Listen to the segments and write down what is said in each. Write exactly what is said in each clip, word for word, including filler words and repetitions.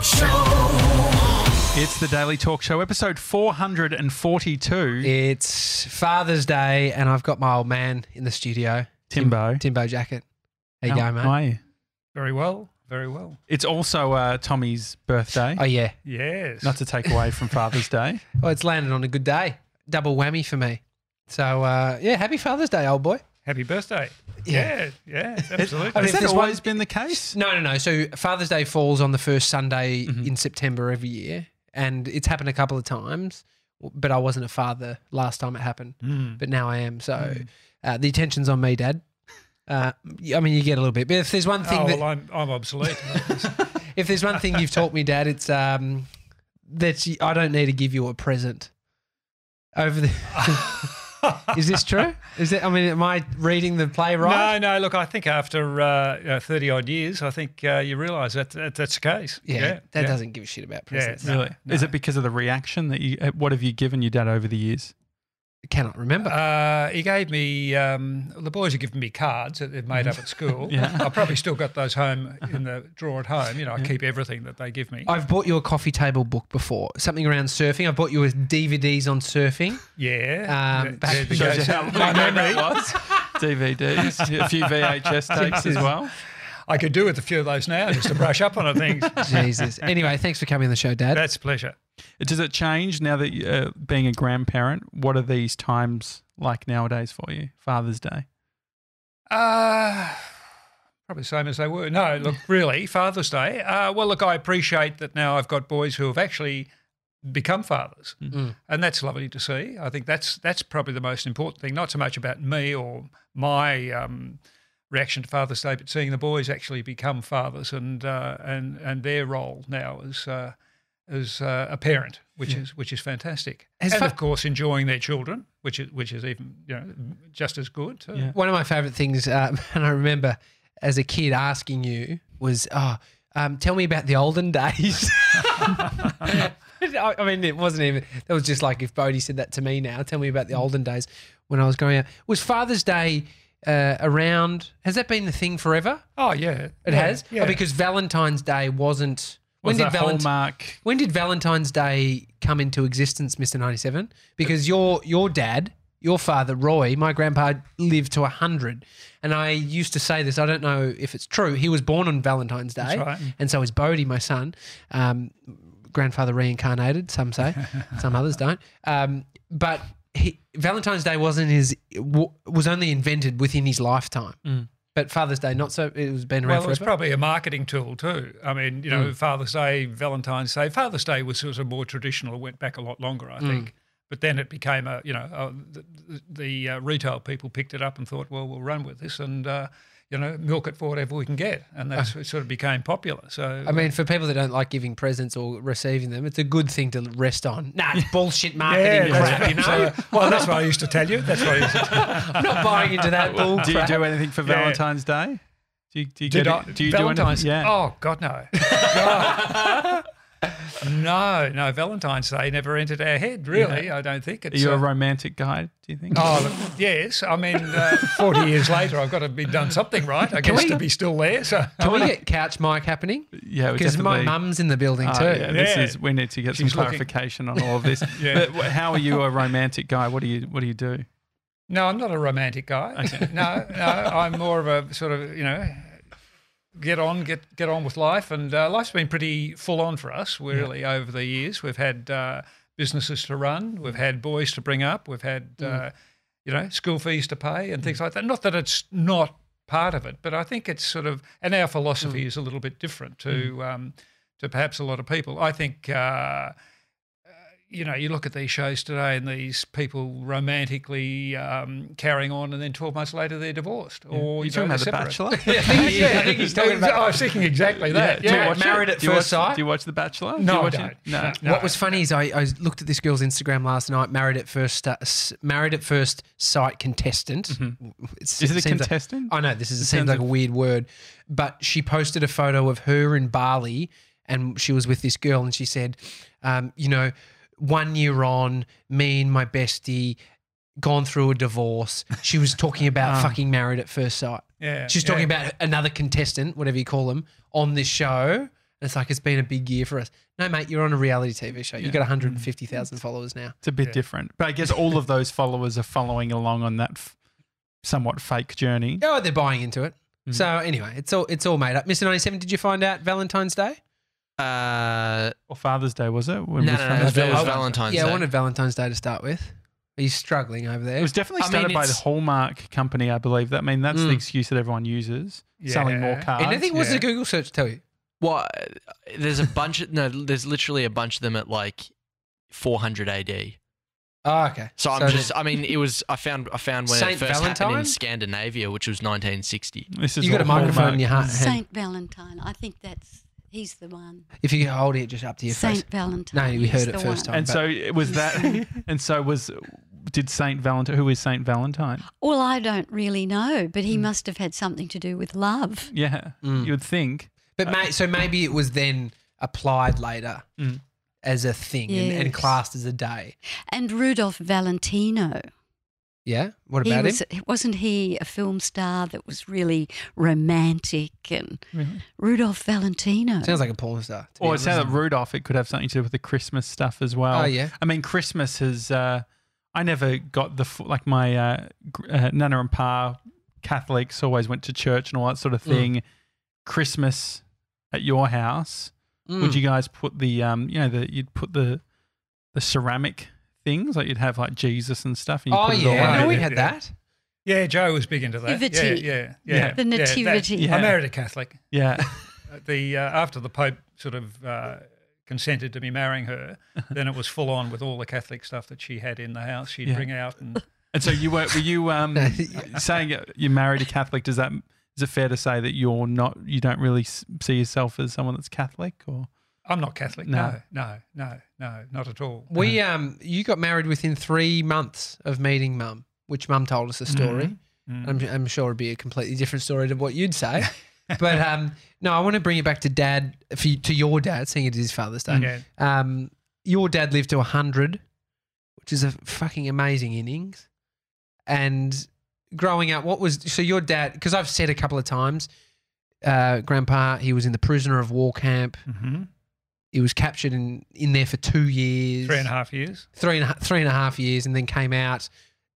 Talk Show. It's The Daily Talk Show, episode four hundred forty-two. It's Father's Day and I've got my old man in the studio. Timbo. Tim, Timbo Jacket. How you going, mate? How are you? Very well. Very well. It's also uh, Tommy's birthday. Oh, yeah. Yes. Not to take away from Father's Day. Well, it's landed on a good day. Double whammy for me. So, uh, yeah, happy Father's Day, old boy. Happy birthday. Yeah. Yeah, yeah, absolutely. I mean, has that always one, been the case? No, no, no. So Father's Day falls on the first Sunday mm-hmm. in September every year and it's happened a couple of times, but I wasn't a father last time it happened, mm. but now I am. So mm. uh, the attention's on me, Dad. Uh, I mean, you get a little bit, but if there's one thing, oh, that, well, I'm, I'm obsolete. If there's one thing you've taught me, Dad, it's um, that you, I don't need to give you a present. Over the, is this true? Is that? I mean, am I reading the play right? No, no. Look, I think after uh, you know, thirty odd years, I think uh, you realise that, that that's the case. Yeah, yeah that yeah. doesn't give a shit about presents. Yeah, no, really? No. Is it because of the reaction that you? What have you given your dad over the years? I cannot remember. Uh, he gave me um, – the boys had given me cards that they'd made up at school. Yeah. I've probably still got those home in the drawer at home. You know, I yeah. keep everything that they give me. I've bought you a coffee table book before, something around surfing. I bought you a D V Ds on surfing. Yeah. Um, yeah, yeah shows you how my memory was. D V Ds, a few V H S tapes as well. I could do with a few of those now just to brush up on things. Jesus. Anyway, thanks for coming on the show, Dad. That's a pleasure. Does it change now that you're uh, being a grandparent? What are these times like nowadays for you, Father's Day? Uh, probably the same as they were. No, look, really, Father's Day. Uh, well, look, I appreciate that now I've got boys who have actually become fathers, mm-hmm. and that's lovely to see. I think that's that's probably the most important thing, not so much about me or my um, reaction to Father's Day, but seeing the boys actually become fathers and, uh, and, and their role now is uh, – as uh, a parent, which yeah. is which is fantastic, as and of course enjoying their children, which is which is even you know just as good too. Yeah. One of my favourite things, um, and I remember as a kid asking you was, "Oh, um, tell me about the olden days." I mean, it wasn't even. That was just like if Bodhi said that to me now. Tell me about the olden days when I was growing up. Was Father's Day uh, around? Has that been the thing forever? Oh yeah, it yeah, has. Yeah. Oh, because Valentine's Day wasn't. When did, Valent- when did Valentine's Day come into existence, Mister ninety-seven? Because your your dad, your father, Roy, my grandpa, lived to one hundred. And I used to say this, I don't know if it's true, he was born on Valentine's Day. That's right. And so is Bodhi, my son, um, grandfather reincarnated, some say, some others don't. Um, but he, Valentine's Day wasn't his, was only invented within his lifetime. Mm. But Father's Day, not so, it was been around forever. Well, it was probably a marketing tool too. I mean, you know, mm. Father's Day, Valentine's Day. Father's Day was sort of more traditional, went back a lot longer, I mm. think. But then it became a, you know, a, the, the uh, retail people picked it up and thought, well, we'll run with this and, uh, you know, milk it for whatever we can get. And that's uh, it sort of became popular. So I mean, for people that don't like giving presents or receiving them, it's a good thing to rest on. Nah, it's bullshit marketing yeah, crap, you know. So, well, that's what I used to tell you. That's what I used to tell you. I'm not buying into that bull crap. Do you do anything for yeah. Valentine's Day? Do you do, you get I, do, you do anything? Yeah. Oh, God, no. God. No, no, Valentine's Day never entered our head, really, yeah. I don't think. It's, Are you a uh, romantic guy, do you think? Oh, look, yes. I mean, uh, forty years later, I've got to be done something right, I can guess, we, to be still there. So. Can we get Couch Mike happening? Yeah, because my mum's in the building oh, too. Yeah, this yeah. is, we need to get She's some clarification looking. on all of this. yeah. But how are you a romantic guy? What do you, what do you do? No, I'm not a romantic guy. Okay. No, no, I'm more of a sort of, you know, Get on, get get on with life, and uh, life's been pretty full on for us, really, yeah. over the years. We've had uh, businesses to run, we've had boys to bring up, we've had mm. uh, you know school fees to pay and mm. things like that. Not that it's not part of it, but I think it's sort of, and our philosophy mm. is a little bit different to mm. um, to perhaps a lot of people. I think uh, uh, you know you look at these shows today, and these people romantically um, carrying on, and then twelve months later they're divorced. Yeah. Or you talking about The Bachelor? yeah, I think he's talking about. I was thinking exactly that. Yeah. Yeah. Do you watch Married it? at First Sight? Do you watch The Bachelor? No, do you watch I don't. It? No. No. What was funny is I, I looked at this girl's Instagram last night. Married at First, uh, Married at First Sight contestant. Mm-hmm. It's, is it, it a contestant? Like, I know this is, it, it seems like a weird word, but she posted a photo of her in Bali, and she was with this girl, and she said, um, you know, one year on, me and my bestie gone through a divorce. She was talking about um, fucking Married at First Sight. Yeah, she's talking yeah. about another contestant, whatever you call them, on this show. And it's like, it's been a big year for us. No, mate, you're on a reality T V show. Yeah. You've got one hundred fifty thousand followers now. It's a bit yeah. different. But I guess all of those followers are following along on that f somewhat fake journey. Oh, they're buying into it. Mm. So anyway, it's all it's all made up. Mister ninety-seven, did you find out Valentine's Day? Uh, or Father's Day, was it? When no, no, no, it was Valentine's Day. Yeah, I wanted Valentine's Day to start with. Are you struggling over there? It was definitely started I mean, by the Hallmark company, I believe. That, I mean, that's mm. the excuse that everyone uses, yeah. selling more cards. And I think, yeah. what's the Google search tell you? Well, there's a bunch of, no, there's literally a bunch of them at like four hundred A D. Oh, okay. So, so I'm just, I mean, it was, I found, I found when Saint it first Valentine? happened in Scandinavia, which was nineteen sixty. This is you got a microphone Hallmark. in your hand. Saint Valentine. I think that's, he's the one. If you hold it just up to your Saint face. Saint Valentine. No, we heard it first one. time. And so it was that, and so was, did Saint Valentine, who is Saint Valentine? Well, I don't really know, but he mm. must have had something to do with love. Yeah, mm. you would think. But may, so maybe it was then applied later mm. as a thing yes. and, and classed as a day. And Rudolph Valentino. Yeah, what about he was, him? Wasn't he a film star that was really romantic and really? Rudolph Valentino? Sounds like a porn star. Or it sounded like Rudolph. It could have something to do with the Christmas stuff as well. Oh, yeah. I mean, Christmas has uh, – I never got the – like my uh, uh, Nana and Pa, Catholics, always went to church and all that sort of thing. Mm. Christmas – at your house, mm. would you guys put the um, you know, the you'd put the the ceramic things, like you'd have like Jesus and stuff? And you oh put yeah, it all no, we had yeah. that. Yeah, Joe was big into that. Nativity. Yeah, yeah, yeah, yeah. The nativity. Yeah, that, yeah. I married a Catholic. Yeah. the uh, after the Pope sort of uh, consented to me marrying her, then it was full on with all the Catholic stuff that she had in the house. She'd yeah. bring out and and so you were were you um saying you married a Catholic? Does that Is it fair to say that you're not, you don't really see yourself as someone that's Catholic, or? I'm not Catholic. No, no, no, no, not at all. We, um, you got married within three months of meeting Mum, which Mum told us a story. Mm-hmm. I'm, I'm sure it'd be a completely different story to what you'd say. But um, no, I want to bring it back to Dad, for you, to your dad, seeing it is his Father's Day. Okay. Um, your dad lived to a hundred, which is a fucking amazing innings, and. Growing up, what was – so your dad – because I've said a couple of times, uh, Grandpa, he was in the prisoner of war camp. Mm-hmm. He was captured in, in there for two years. Three and a half years. Three and, three and a half years and then came out.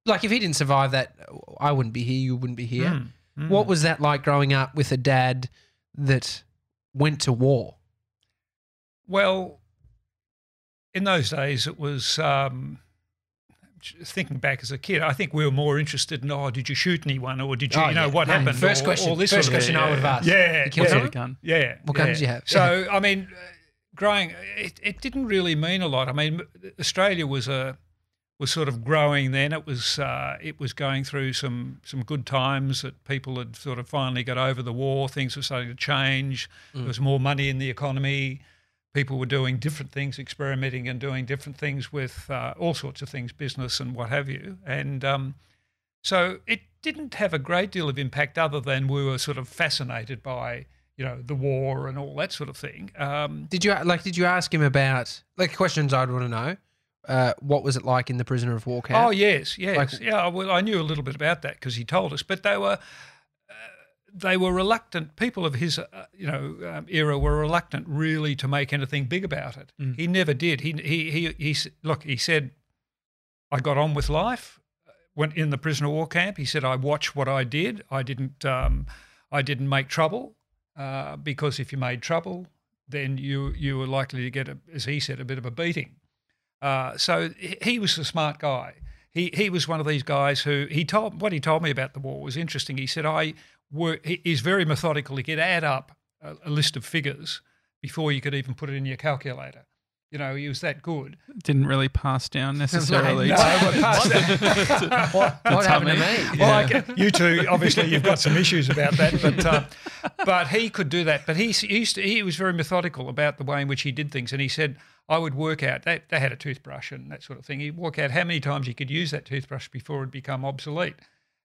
Like if he didn't survive that, I wouldn't be here, you wouldn't be here. Mm, mm. What was that like growing up with a dad that went to war? Well, in those days it was um, – thinking back as a kid, I think we were more interested in, oh, did you shoot anyone, or did you, oh, you know, yeah. what no, happened? First or, question, all this first sort of question yeah. I would have asked. Yeah. You killed yeah. a gun. Yeah. What yeah. gun did you have? So, I mean, uh, growing, it, it didn't really mean a lot. I mean, Australia was a was sort of growing then. It was uh, it was going through some, some good times that people had sort of finally got over the war. Things were starting to change. Mm. There was more money in the economy. People were doing different things, experimenting and doing different things with uh, all sorts of things, business and what have you. And um, so it didn't have a great deal of impact other than we were sort of fascinated by, you know, the war and all that sort of thing. Um, did you like? Did you ask him about like questions I'd want to know? Uh, what was it like in the prisoner of war camp? Oh yes, yes, like, yeah. Well, I knew a little bit about that because he told us, but they were. They were reluctant. People of his, uh, you know, um, era were reluctant really to make anything big about it. Mm. He never did. He, he, he, he. Look, he said, "I got on with life." Went in the prisoner war camp. He said, "I watched what I did. I didn't. Um, I didn't make trouble uh, because if you made trouble, then you you were likely to get, a, as he said, a bit of a beating." Uh, so he was a smart guy. He he was one of these guys who he told what he told me about the war was interesting. He said, "I." Were, is very methodical. He could add up a, a list of figures before you could even put it in your calculator. You know, he was that good. Didn't really pass down necessarily. No, it passed down. What, what happened to me? Well, yeah. I, you two, obviously, you've got some issues about that, but uh, but he could do that. But he, he used to, he was very methodical about the way in which he did things, and he said, I would work out. They, they had a toothbrush and that sort of thing. He'd work out how many times he could use that toothbrush before it would become obsolete.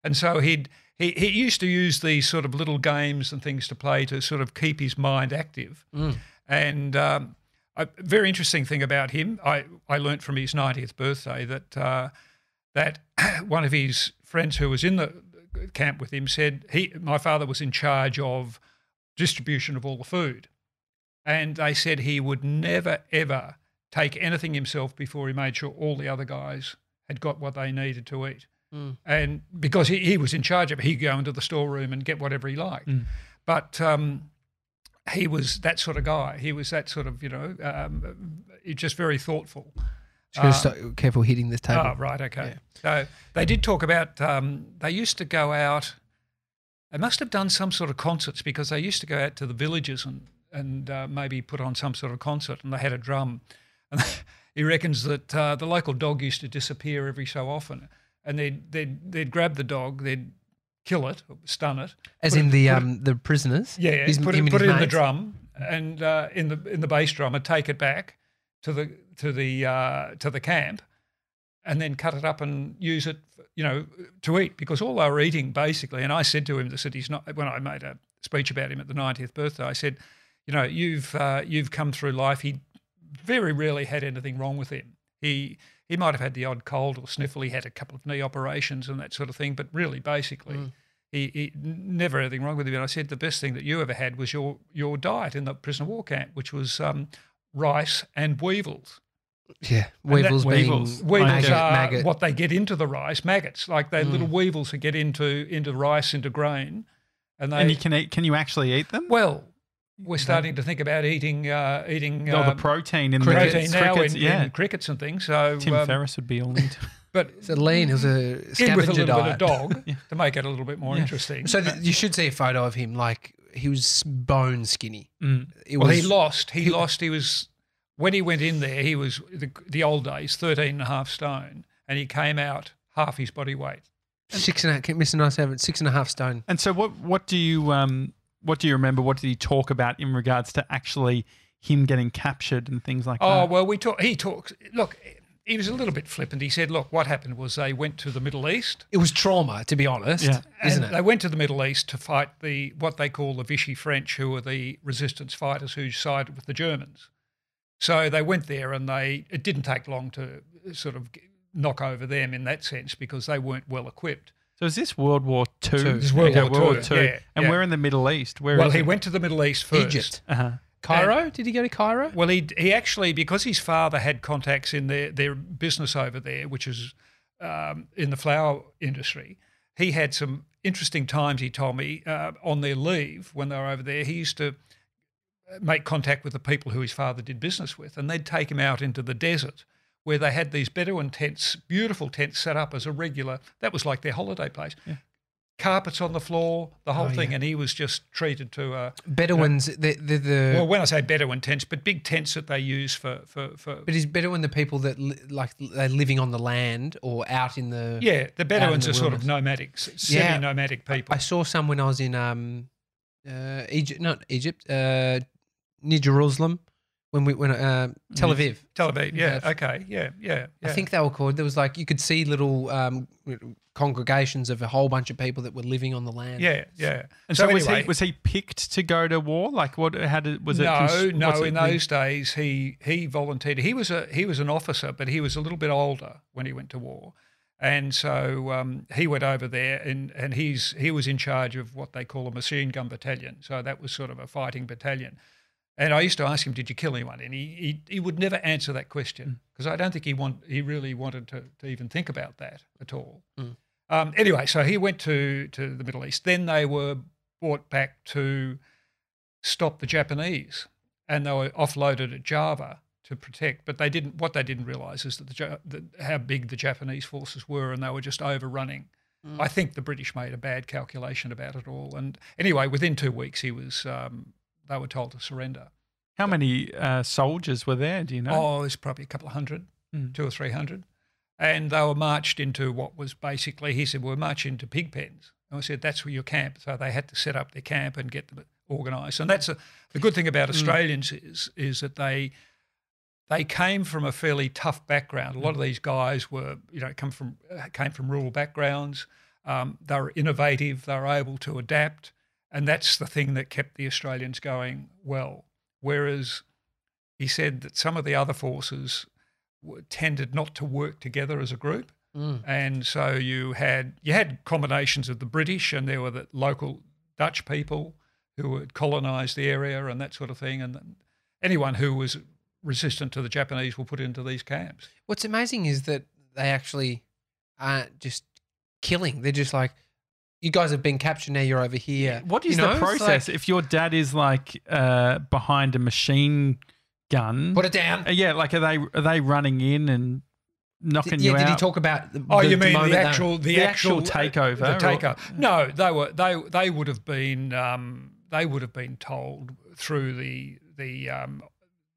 And so he'd he he used to use these sort of little games and things to play to sort of keep his mind active. Mm. And um, a very interesting thing about him, I I learnt from his ninetieth birthday that uh, that one of his friends who was in the camp with him said he my father was in charge of distribution of all the food. and they said he would never, ever take anything himself before he made sure all the other guys had got what they needed to eat. Mm. And because he, he was in charge of it, he'd go into the storeroom and get whatever he liked. Mm. But um, he was that sort of guy. He was that sort of, you know, um, just very thoughtful. Just uh, start, careful hitting this table. Oh, right, okay. Yeah. So they did talk about um, they used to go out. They must have done some sort of concerts because they used to go out to the villages and, and uh, maybe put on some sort of concert, and they had a drum. And he reckons that uh, the local dog used to disappear every so often, and they'd, they'd, they'd grab the dog, they'd kill it, stun it. As in it, the um, it, the prisoners? Yeah, yeah. His, put it, put it in the drum and uh, in the in the bass drum, and take it back to the to the uh, to the camp, and then cut it up and use it, you know, to eat, because all they were eating basically. And I said to him, "This he's not." When I made a speech about him at the ninetieth birthday, I said, "You know, you've uh, you've come through life." He very rarely had anything wrong with him. He he might have had the odd cold or sniffle. He had a couple of knee operations and that sort of thing, but really basically mm. he, he never had anything wrong with him. And I said the best thing that you ever had was your your diet in the prisoner war camp, which was um, rice and weevils. Yeah, weevils that, being weevils, weevils are maggot. What they get into the rice, maggots, like they mm. little weevils that get into into rice, into grain. And, they, and you can, eat, can you actually eat them? Well, we're starting to think about eating uh, eating uh, oh, the protein in crickets, the, now crickets, in, yeah. in crickets and things. So Tim um, Ferriss would be all into but so lean is a scavenger with a little diet. Bit of dog yeah. to make it a little bit more yeah. interesting. So th you should see a photo of him. Like he was bone skinny. Mm. It well, was, he lost. He, he lost. He was when he went in there. He was the, the old days, thirteen and a half stone, and he came out half his body weight. Six and a half. Mister Nice Average. Six and a half stone. And so what? What do you? Um, What do you remember? What did he talk about in regards to actually him getting captured and things like oh, that? Oh, well, we talk, he talks – look, he was a little bit flippant. He said, look, what happened was they went to the Middle East. It was trauma, to be honest, yeah. isn't it? They went to the Middle East to fight the what they call the Vichy French, who are the resistance fighters who sided with the Germans. So they went there and they it didn't take long to sort of knock over them in that sense because they weren't well equipped. So is this World War Two? This is World, okay, War, World War Two, Two. Yeah, and yeah. we're in the Middle East. Where well, he it? went to the Middle East first. Egypt, uh-huh. Cairo. And, did he go to Cairo? Well, he he actually because his father had contacts in their their business over there, which is um, in the flour industry. He had some interesting times. He told me uh, on their leave when they were over there, he used to make contact with the people who his father did business with, and they'd take him out into the desert, where they had these Bedouin tents, beautiful tents set up as a regular, that was like their holiday place. Yeah. Carpets on the floor, the whole oh, thing, yeah. and he was just treated to a... Bedouins, you know, the, the, the... Well, when I say Bedouin tents, but big tents that they use for... for, for but is Bedouin the people that, li like, they're living on the land or out in the... Yeah, the Bedouins the are wilderness. sort of nomadic, semi-nomadic yeah. people. I saw some when I was in um, uh, Egypt, not Egypt, uh, near Jerusalem. When we when uh, Tel Aviv, Tel Aviv, yeah, yeah. okay, yeah, yeah, yeah. I think they were called. There was like you could see little um, congregations of a whole bunch of people that were living on the land. Yeah, yeah. And so, so anyway, was he was he picked to go to war? Like what? How did was no, it? No, no. In those days, he he volunteered. He was a he was an officer, but he was a little bit older when he went to war, and so um, he went over there, and and he's he was in charge of what they call a machine gun battalion. So that was sort of a fighting battalion. And I used to ask him, did you kill anyone? And he he, he would never answer that question because mm. I don't think he want he really wanted to, to even think about that at all. Mm. Um, anyway, so he went to, to the Middle East. Then they were brought back to stop the Japanese and they were offloaded at Java to protect. But they didn't. What they didn't realise is that, the, that how big the Japanese forces were and they were just overrunning. Mm. I think the British made a bad calculation about it all. And anyway, within two weeks he was... Um, they were told to surrender. How so, many uh, soldiers were there, do you know? Oh, there's probably a couple of hundred, mm. two or three hundred. And they were marched into what was basically, he said, we're marching into pig pens. And I said, that's where your camp. So they had to set up their camp and get them organised. And that's a, the good thing about Australians mm. is is that they they came from a fairly tough background. A lot mm. of these guys were, you know, come from came from rural backgrounds. Um, they were innovative. They were able to adapt. And that's the thing that kept the Australians going well. Whereas he said that some of the other forces w tended not to work together as a group. Mm. And so you had you had combinations of the British and there were the local Dutch people who had colonised the area and that sort of thing. And anyone who was resistant to the Japanese were put into these camps. What's amazing is that they actually aren't just killing. They're just like, you guys have been captured, now you're over here. What is you know? the process? Like, if your dad is like uh, behind a machine gun. Put it down. Uh, yeah, like are they are they running in and knocking did, you yeah, out? Yeah, did he talk about the, oh, the, you mean the, the actual the, the actual, actual takeover? Uh, the takeover. Or, no, they were they they would have been um, they would have been told through the the um,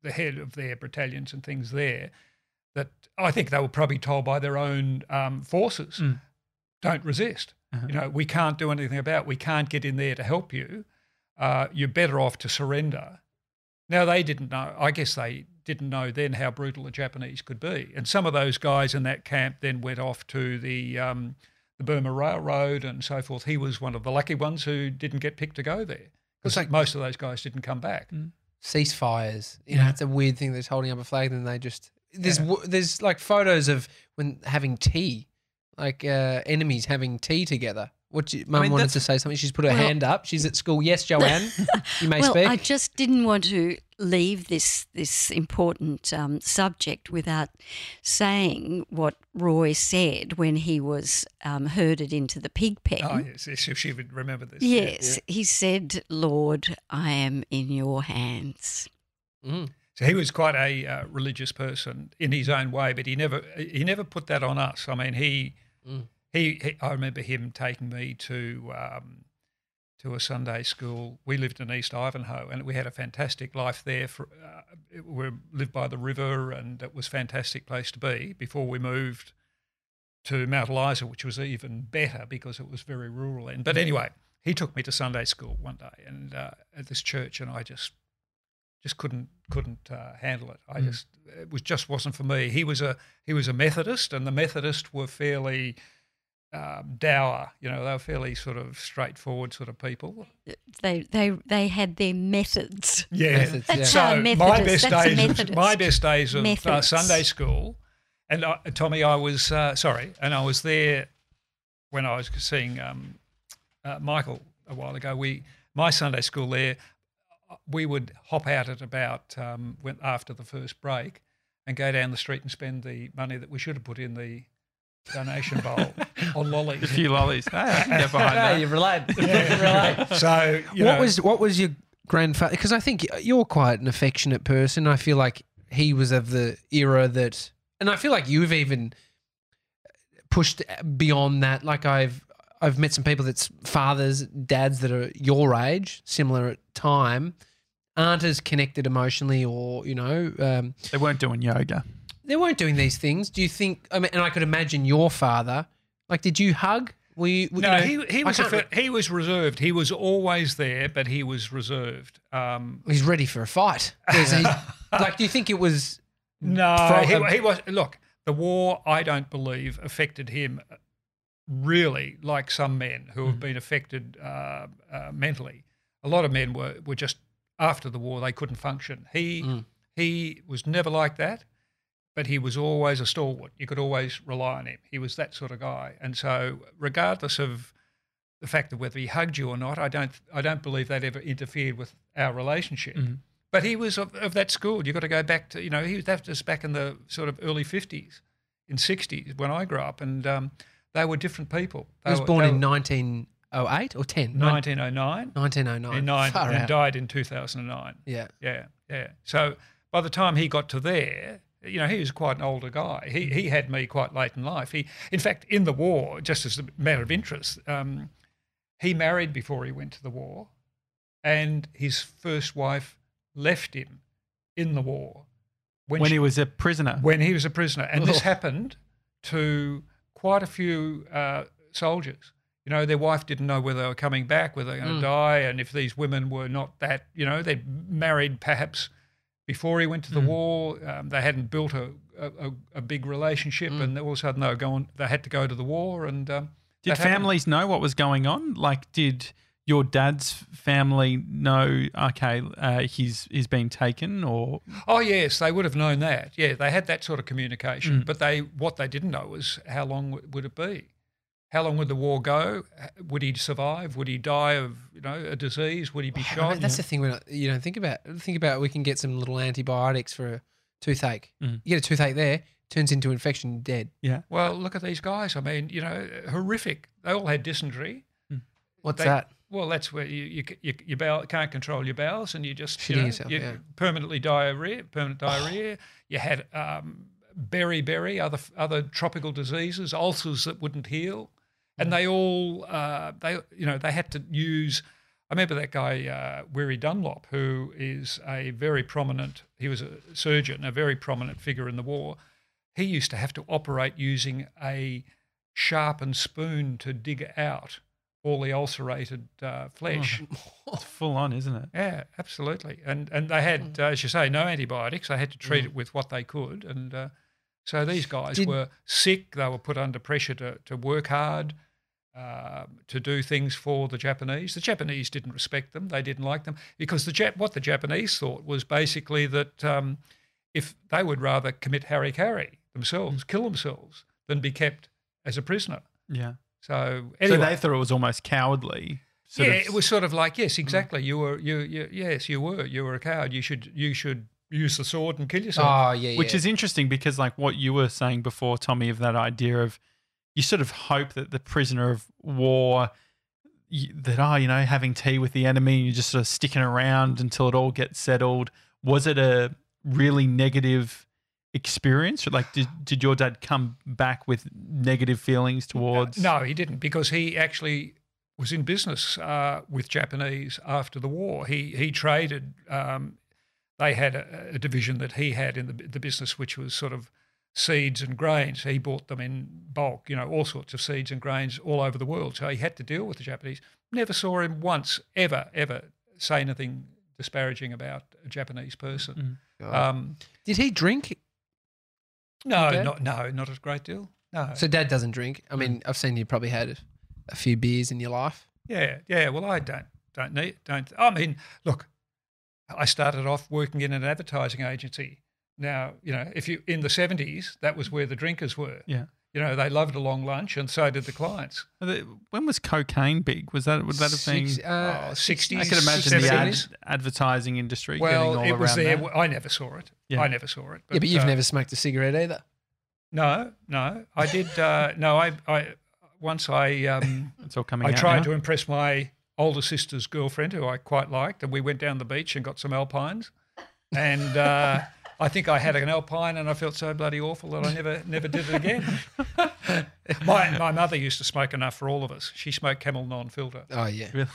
the head of their battalions and things there that I think they were probably told by their own um, forces, mm. don't resist. Uh-huh. You know, we can't do anything about it. We can't get in there to help you. Uh, you're better off to surrender. Now, they didn't know. I guess they didn't know then how brutal the Japanese could be. And some of those guys in that camp then went off to the, um, the Burma Railroad and so forth. He was one of the lucky ones who didn't get picked to go there because like, most of those guys didn't come back. Mm. Ceasefires. You yeah. know, it's a weird thing that's holding up a flag and they just – there's yeah. there's like photos of when having tea. Like uh, enemies having tea together. What you, Mum I mean, wanted to say something. She's put her well, hand up. She's at school. Yes, Joanne, you may well, speak. Well, I just didn't want to leave this this important um, subject without saying what Roy said when he was um, herded into the pig pen. Oh, yes, yes, if she would remember this. Yes, yeah. He said, Lord, I am in your hands. Mm. So he was quite a uh, religious person in his own way, but he never he never put that on us. I mean, he mm. he, he. I remember him taking me to um, to a Sunday school. We lived in East Ivanhoe, and we had a fantastic life there. For, uh, we lived by the river, and it was a fantastic place to be. Before we moved to Mount Eliza, which was even better because it was very rural. And but anyway, he took me to Sunday school one day, and uh, at this church, and I just. Just couldn't couldn't uh, handle it. I mm. just it was just wasn't for me. He was a he was a Methodist, and the Methodists were fairly um, dour. You know, they were fairly sort of straightforward sort of people. They they they had their methods. Yeah, methods, that's yeah. So Methodist, my best that's days was, my best days of uh, Sunday school, and I, Tommy, I was uh, sorry, and I was there when I was seeing um, uh, Michael a while ago. We my Sunday school there. We would hop out at about um, when, after the first break and go down the street and spend the money that we should have put in the donation bowl on lollies. A few lollies. Hey, I can get behind that. Hey, you relate. Yeah. relate. So, you what know. was what was your grandfather? Because I think you're quite an affectionate person. I feel like he was of the era that, and I feel like you've even pushed beyond that. Like I've. I've met some people that's fathers, dads that are your age, similar at time, aren't as connected emotionally or, you know. Um, they weren't doing yoga. They weren't doing these things. Do you think, I mean, and I could imagine your father, like did you hug? Were you, were, no, you know, he, he, was a, he was reserved. He was always there, but he was reserved. Um, He's ready for a fight. Like do you think it was? No, he, a, he was, look, the war I don't believe affected him really like some men who have been affected uh, uh, mentally. A lot of men were, were just after the war they couldn't function. He mm. he was never like that, but he was always a stalwart. You could always rely on him. He was that sort of guy. And so regardless of the fact that whether he hugged you or not, I don't I don't believe that ever interfered with our relationship. Mm. But he was of, of that school. You've got to go back to, you know, he was that just back in the sort of early fifties and sixties when I grew up and um, they were different people. They he was were, born in were, nineteen oh eight or ten? nineteen oh nine. nineteen oh nine. And, nine, Far and out. died in two thousand nine. Yeah. Yeah, yeah. So by the time he got to there, you know, he was quite an older guy. He he had me quite late in life. He, in fact, in the war, just as a matter of interest, um, he married before he went to the war and his first wife left him in the war. When, when she, he was a prisoner. When he was a prisoner. And Ugh. this happened to... quite a few uh, soldiers, you know, their wife didn't know whether they were coming back, whether they were going to mm. die, and if these women were not that, you know, they married perhaps before he went to the mm. war, um, they hadn't built a a, a big relationship, mm. and all of a sudden they were going, they had to go to the war. And um, did families know what was going on? Like, did your dad's family know? Okay, uh, he's he's been taken, or oh yes, they would have known that. Yeah, they had that sort of communication. Mm. But they what they didn't know was how long would it be, How long would the war go? Would he survive? Would he die of, you know, a disease? Would he be shot? I mean, that's the thing. When you know, think about think about. We can get some little antibiotics for a toothache. Mm. You get a toothache there, turns into infection, dead. Yeah. Well, look at these guys. I mean, you know, horrific. They all had dysentery. Mm. What's they, that? Well, that's where you you, you, you bowel, can't control your bowels, and you just shitting you know, yourself. You yeah. Permanently diarrhea. Permanent diarrhea. Oh. You had um, beriberi, other other tropical diseases, ulcers that wouldn't heal. And they all, uh, they you know, they had to use. I remember that guy uh, Weary Dunlop, who is a very prominent. He was a surgeon, a very prominent figure in the war. He used to have to operate using a sharpened spoon to dig out all the ulcerated uh, flesh. Oh, it's full on, isn't it? Yeah, absolutely. And and they had, uh, as you say, no antibiotics. They had to treat yeah. it with what they could, and. Uh, So these guys Did, were sick. They were put under pressure to, to work hard, uh, to do things for the Japanese. The Japanese didn't respect them. They didn't like them because the Jap- what the Japanese thought was basically that um, if they would rather commit hari-kari themselves, mm. kill themselves, than be kept as a prisoner. Yeah. So anyway. So they thought it was almost cowardly. Yeah, of... it was sort of like, yes, exactly. Mm. You were, you, you, yes, you were, you were a coward. You should, you should. use the sword and kill yourself. Oh, yeah, Which yeah. is interesting because like what you were saying before, Tommy, of that idea of you sort of hope that the prisoner of war, you, that, oh, you know, having tea with the enemy and you're just sort of sticking around until it all gets settled. Was it a really negative experience? Like did, did your dad come back with negative feelings towards? No, no, he didn't, because he actually was in business uh, with Japanese after the war. He, he traded um, – they had a, a division that he had in the, the business, which was sort of seeds and grains. He bought them in bulk, you know, all sorts of seeds and grains all over the world. So he had to deal with the Japanese. Never saw him once, ever, ever say anything disparaging about a Japanese person. Mm. Um, Did he drink? No, not, no, not a great deal. No. So Dad doesn't drink. I mean, I've seen you probably had a few beers in your life. Yeah, yeah. Well, I don't, don't need, don't. I mean, look. I started off working in an advertising agency. Now, you know, if you in the seventies, that was where the drinkers were. Yeah. You know, they loved a long lunch, and so did the clients. When was cocaine big? Was that would that have been Six, uh, oh, sixties? I could imagine seventies. The ad, advertising industry. Well, getting all it was around there. That. I never saw it. Yeah. I never saw it. But, yeah, but you've uh, never smoked a cigarette either. No, no, I did. Uh, no, I, I once I. Um, it's all coming. I out tried now. to impress my older sister's girlfriend, who I quite liked, and we went down the beach and got some alpines, and uh, I think I had an alpine, and I felt so bloody awful that I never never did it again. my my mother used to smoke enough for all of us. She smoked Camel non-filter. Oh yeah, really,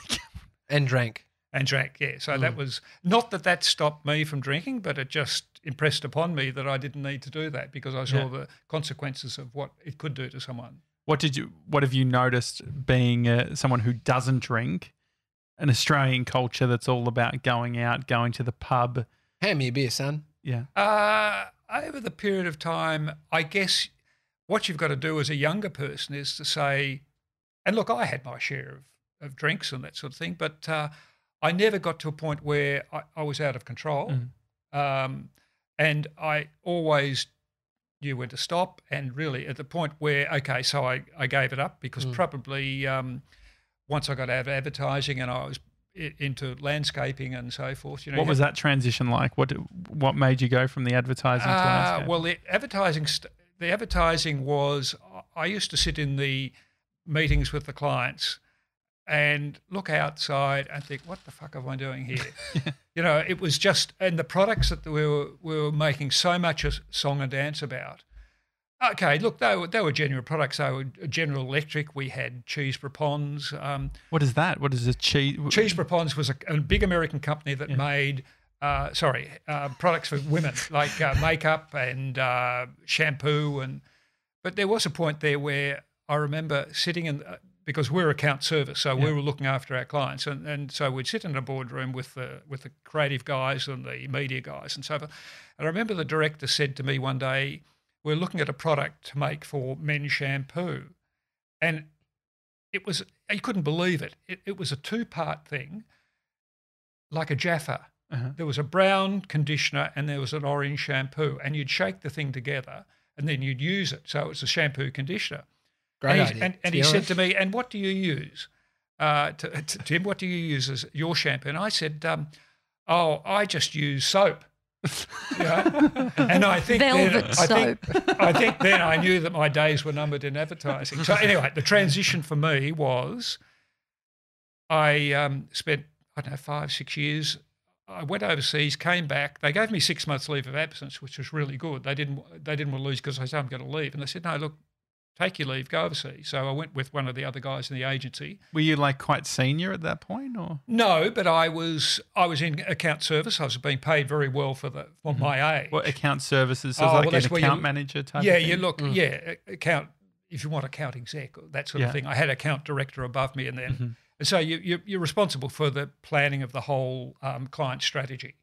and drank and drank. Yeah, so mm. that was not that that stopped me from drinking, but it just impressed upon me that I didn't need to do that because I saw yeah. the consequences of what it could do to someone. What did you? What have you noticed being uh, someone who doesn't drink? An Australian culture that's all about going out, going to the pub. Hand me a beer, son. Yeah. Uh, over the period of time, I guess what you've got to do as a younger person is to say, and look, I had my share of, of drinks and that sort of thing, but uh, I never got to a point where I, I was out of control, mm. um, and I always. You went to stop, and really at the point where, okay, so I, I gave it up because mm. probably um, once I got out of advertising and I was i- into landscaping and so forth. You know, what was that transition like? What what made you go from the advertising uh, to landscaping? Well, the advertising, st- the advertising was I used to sit in the meetings with the clients and look outside and think, what the fuck am I doing here? yeah. You know, it was just – and the products that we were, we were making so much a song and dance about. Okay, look, they were, they were genuine products. They were General Electric. We had Chesebrough-Pond's. Um, what is that? What is a cheese? Chesebrough-Pond's was a, a big American company that yeah. made uh, – sorry, uh, products for women like uh, makeup and uh, shampoo. And But there was a point there where I remember sitting in uh, – because we're account service, so yeah. we were looking after our clients. And, and so we'd sit in a boardroom with the with the creative guys and the media guys and so forth. And I remember the director said to me one day, we're looking at a product to make for men's shampoo. And it was, you couldn't believe it. It, it was a two-part thing, like a Jaffa. Uh-huh. There was a brown conditioner and there was an orange shampoo. And you'd shake the thing together and then you'd use it. So it was a shampoo conditioner. Great and idea. And, and he honest. said to me, and what do you use? Uh, to, to Tim, what do you use as your shampoo? And I said, um, oh, I just use soap. You know? And I think, then, I, soap. Think, I think then I knew that my days were numbered in advertising. So anyway, the transition for me was I um, spent, I don't know, five, six years. I went overseas, came back. They gave me six months leave of absence, which was really good. They didn't, they didn't want to lose because I said, I'm going to leave. And they said, no, look, take your leave, go overseas. So I went with one of the other guys in the agency. Were you like quite senior at that point, or no? But I was. I was in account service. I was being paid very well for the for mm-hmm. my age. What account services? So oh, like well, an account you, manager type. Yeah, of thing? you look. Mm. Yeah, account. If you want account exec, that sort yeah. of thing. I had account director above me, and then mm-hmm. and so you, you you're responsible for the planning of the whole um, client strategy,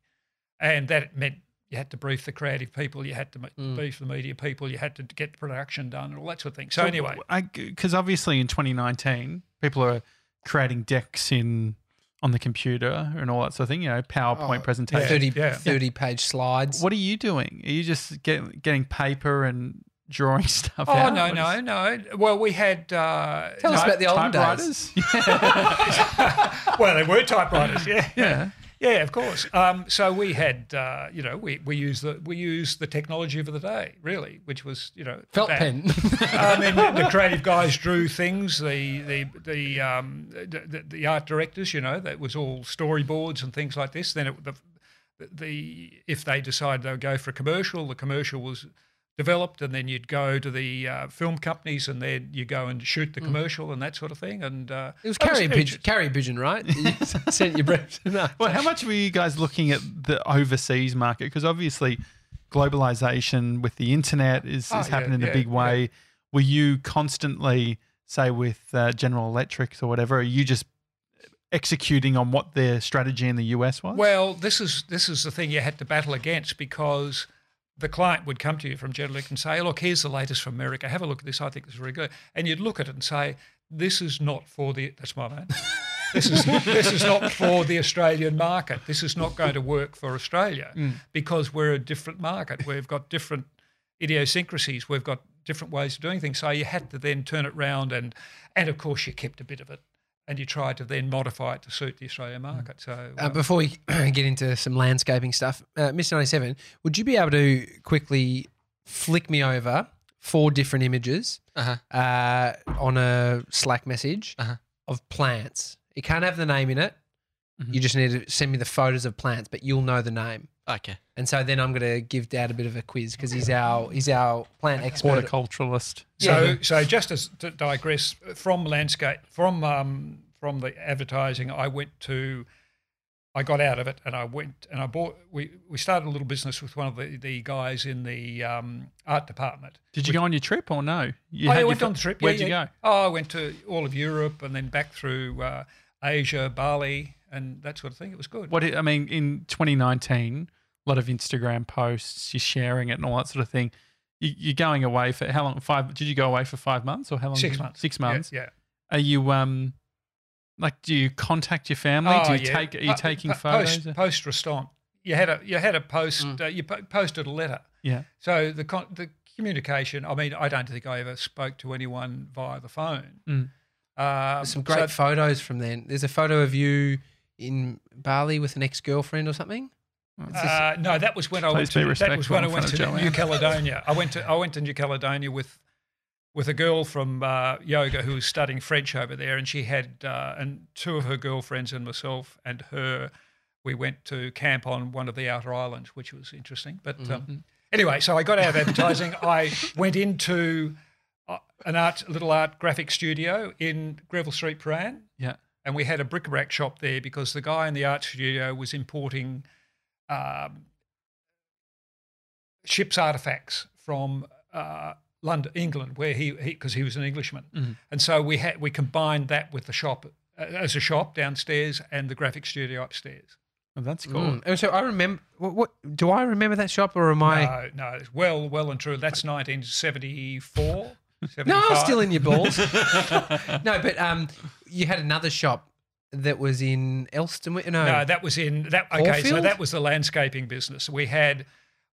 and that meant. You had to brief the creative people, you had to mm. brief the media people, you had to get the production done and all that sort of thing. So, so anyway. Because obviously in twenty nineteen, people are creating decks in on the computer and all that sort of thing, you know, PowerPoint oh, presentations. thirty-page slides. What are you doing? Are you just get, getting paper and drawing stuff oh, out? Oh, no, what no, is... no. Well, we had uh, – Tell no, us about the olden days. Typewriters. Well, they were typewriters, yeah. Yeah. Yeah, of course. Um, so we had, uh, you know, we we used the we used the technology of the day, really, which was, you know, felt that. pen. I mean, the creative guys drew things. The the the um the, the art directors, you know, that was all storyboards and things like this. Then it, the the if they decided they'll go for a commercial, the commercial was developed, and then you'd go to the uh, film companies, and then you go and shoot the mm. commercial and that sort of thing. And uh, it was carrier pigeon, carrier pigeon, right? You sent your breath. No. Well, how much were you guys looking at the overseas market? Because obviously, globalization with the internet is, oh, is yeah, happening in yeah, a big way. Yeah. Were you constantly, say, with uh, General Electric or whatever? Are you just executing on what their strategy in the U S was? Well, this is this is the thing you had to battle against, because the client would come to you from General Electric and say, look, here's the latest from America. Have a look at this. I think this is very good. And you'd look at it and say, this is not for the – that's my man. This is, this is not for the Australian market. This is not going to work for Australia mm. because we're a different market. We've got different idiosyncrasies. We've got different ways of doing things. So you had to then turn it round, and, and of course, you kept a bit of it. And you try to then modify it to suit the Australian market. So uh, uh, before we get into some landscaping stuff, uh, Miss ninety-seven, would you be able to quickly flick me over four different images uh-huh. uh, on a Slack message uh-huh. of plants? You can't have the name in it. Mm-hmm. You just need to send me the photos of plants, but you'll know the name. Okay. And so then I'm going to give Dad a bit of a quiz, because he's our he's our plant expert, horticulturalist. So so just as to digress from landscape from um from the advertising, I went to I got out of it and I went and I bought we we started a little business with one of the, the guys in the um art department. Did you go on your trip or no? You I went on the trip. Where'd yeah, you yeah. go? Oh, I went to all of Europe and then back through uh, Asia, Bali. And that sort of thing. It was good. What I mean, in twenty nineteen, a lot of Instagram posts, you're sharing it and all that sort of thing. You, you're going away for how long? Five? Did you go away for five months or how long? Six months. Six months. Yeah. yeah. Are you um, like? Do you contact your family? Oh, do you yeah. take? Are you uh, taking uh, photos? Post, post restant. You had a you had a post. Mm. Uh, you po posted a letter. Yeah. So the con the communication. I mean, I don't think I ever spoke to anyone via the phone. Mm. Um, some great so, photos from then. There's a photo of you in Bali with an ex-girlfriend or something? Uh, no, that was when I went to, that was when I went to New Caledonia. I went to I went to New Caledonia with with a girl from uh, yoga who was studying French over there, and she had uh, and two of her girlfriends and myself and her. We went to camp on one of the outer islands, which was interesting. But mm-hmm. um, anyway, so I got out of advertising. I went into uh, an art little art graphic studio in Greville Street, Prahran. Yeah. And we had a bric-a-brac shop there because the guy in the art studio was importing um, ship's artefacts from uh, London, England, where he because he, he was an Englishman. Mm. And so we had we combined that with the shop uh, as a shop downstairs and the graphic studio upstairs. Oh, that's cool. Mm. And so I remember. What, what do I remember that shop, or am I? No, no. It's well, well and true. That's nineteen seventy-four. seventy-five. No, still in your balls. No, but um, you had another shop that was in Elston. No, no that was in that. Okay, Caulfield? So that was the landscaping business. We had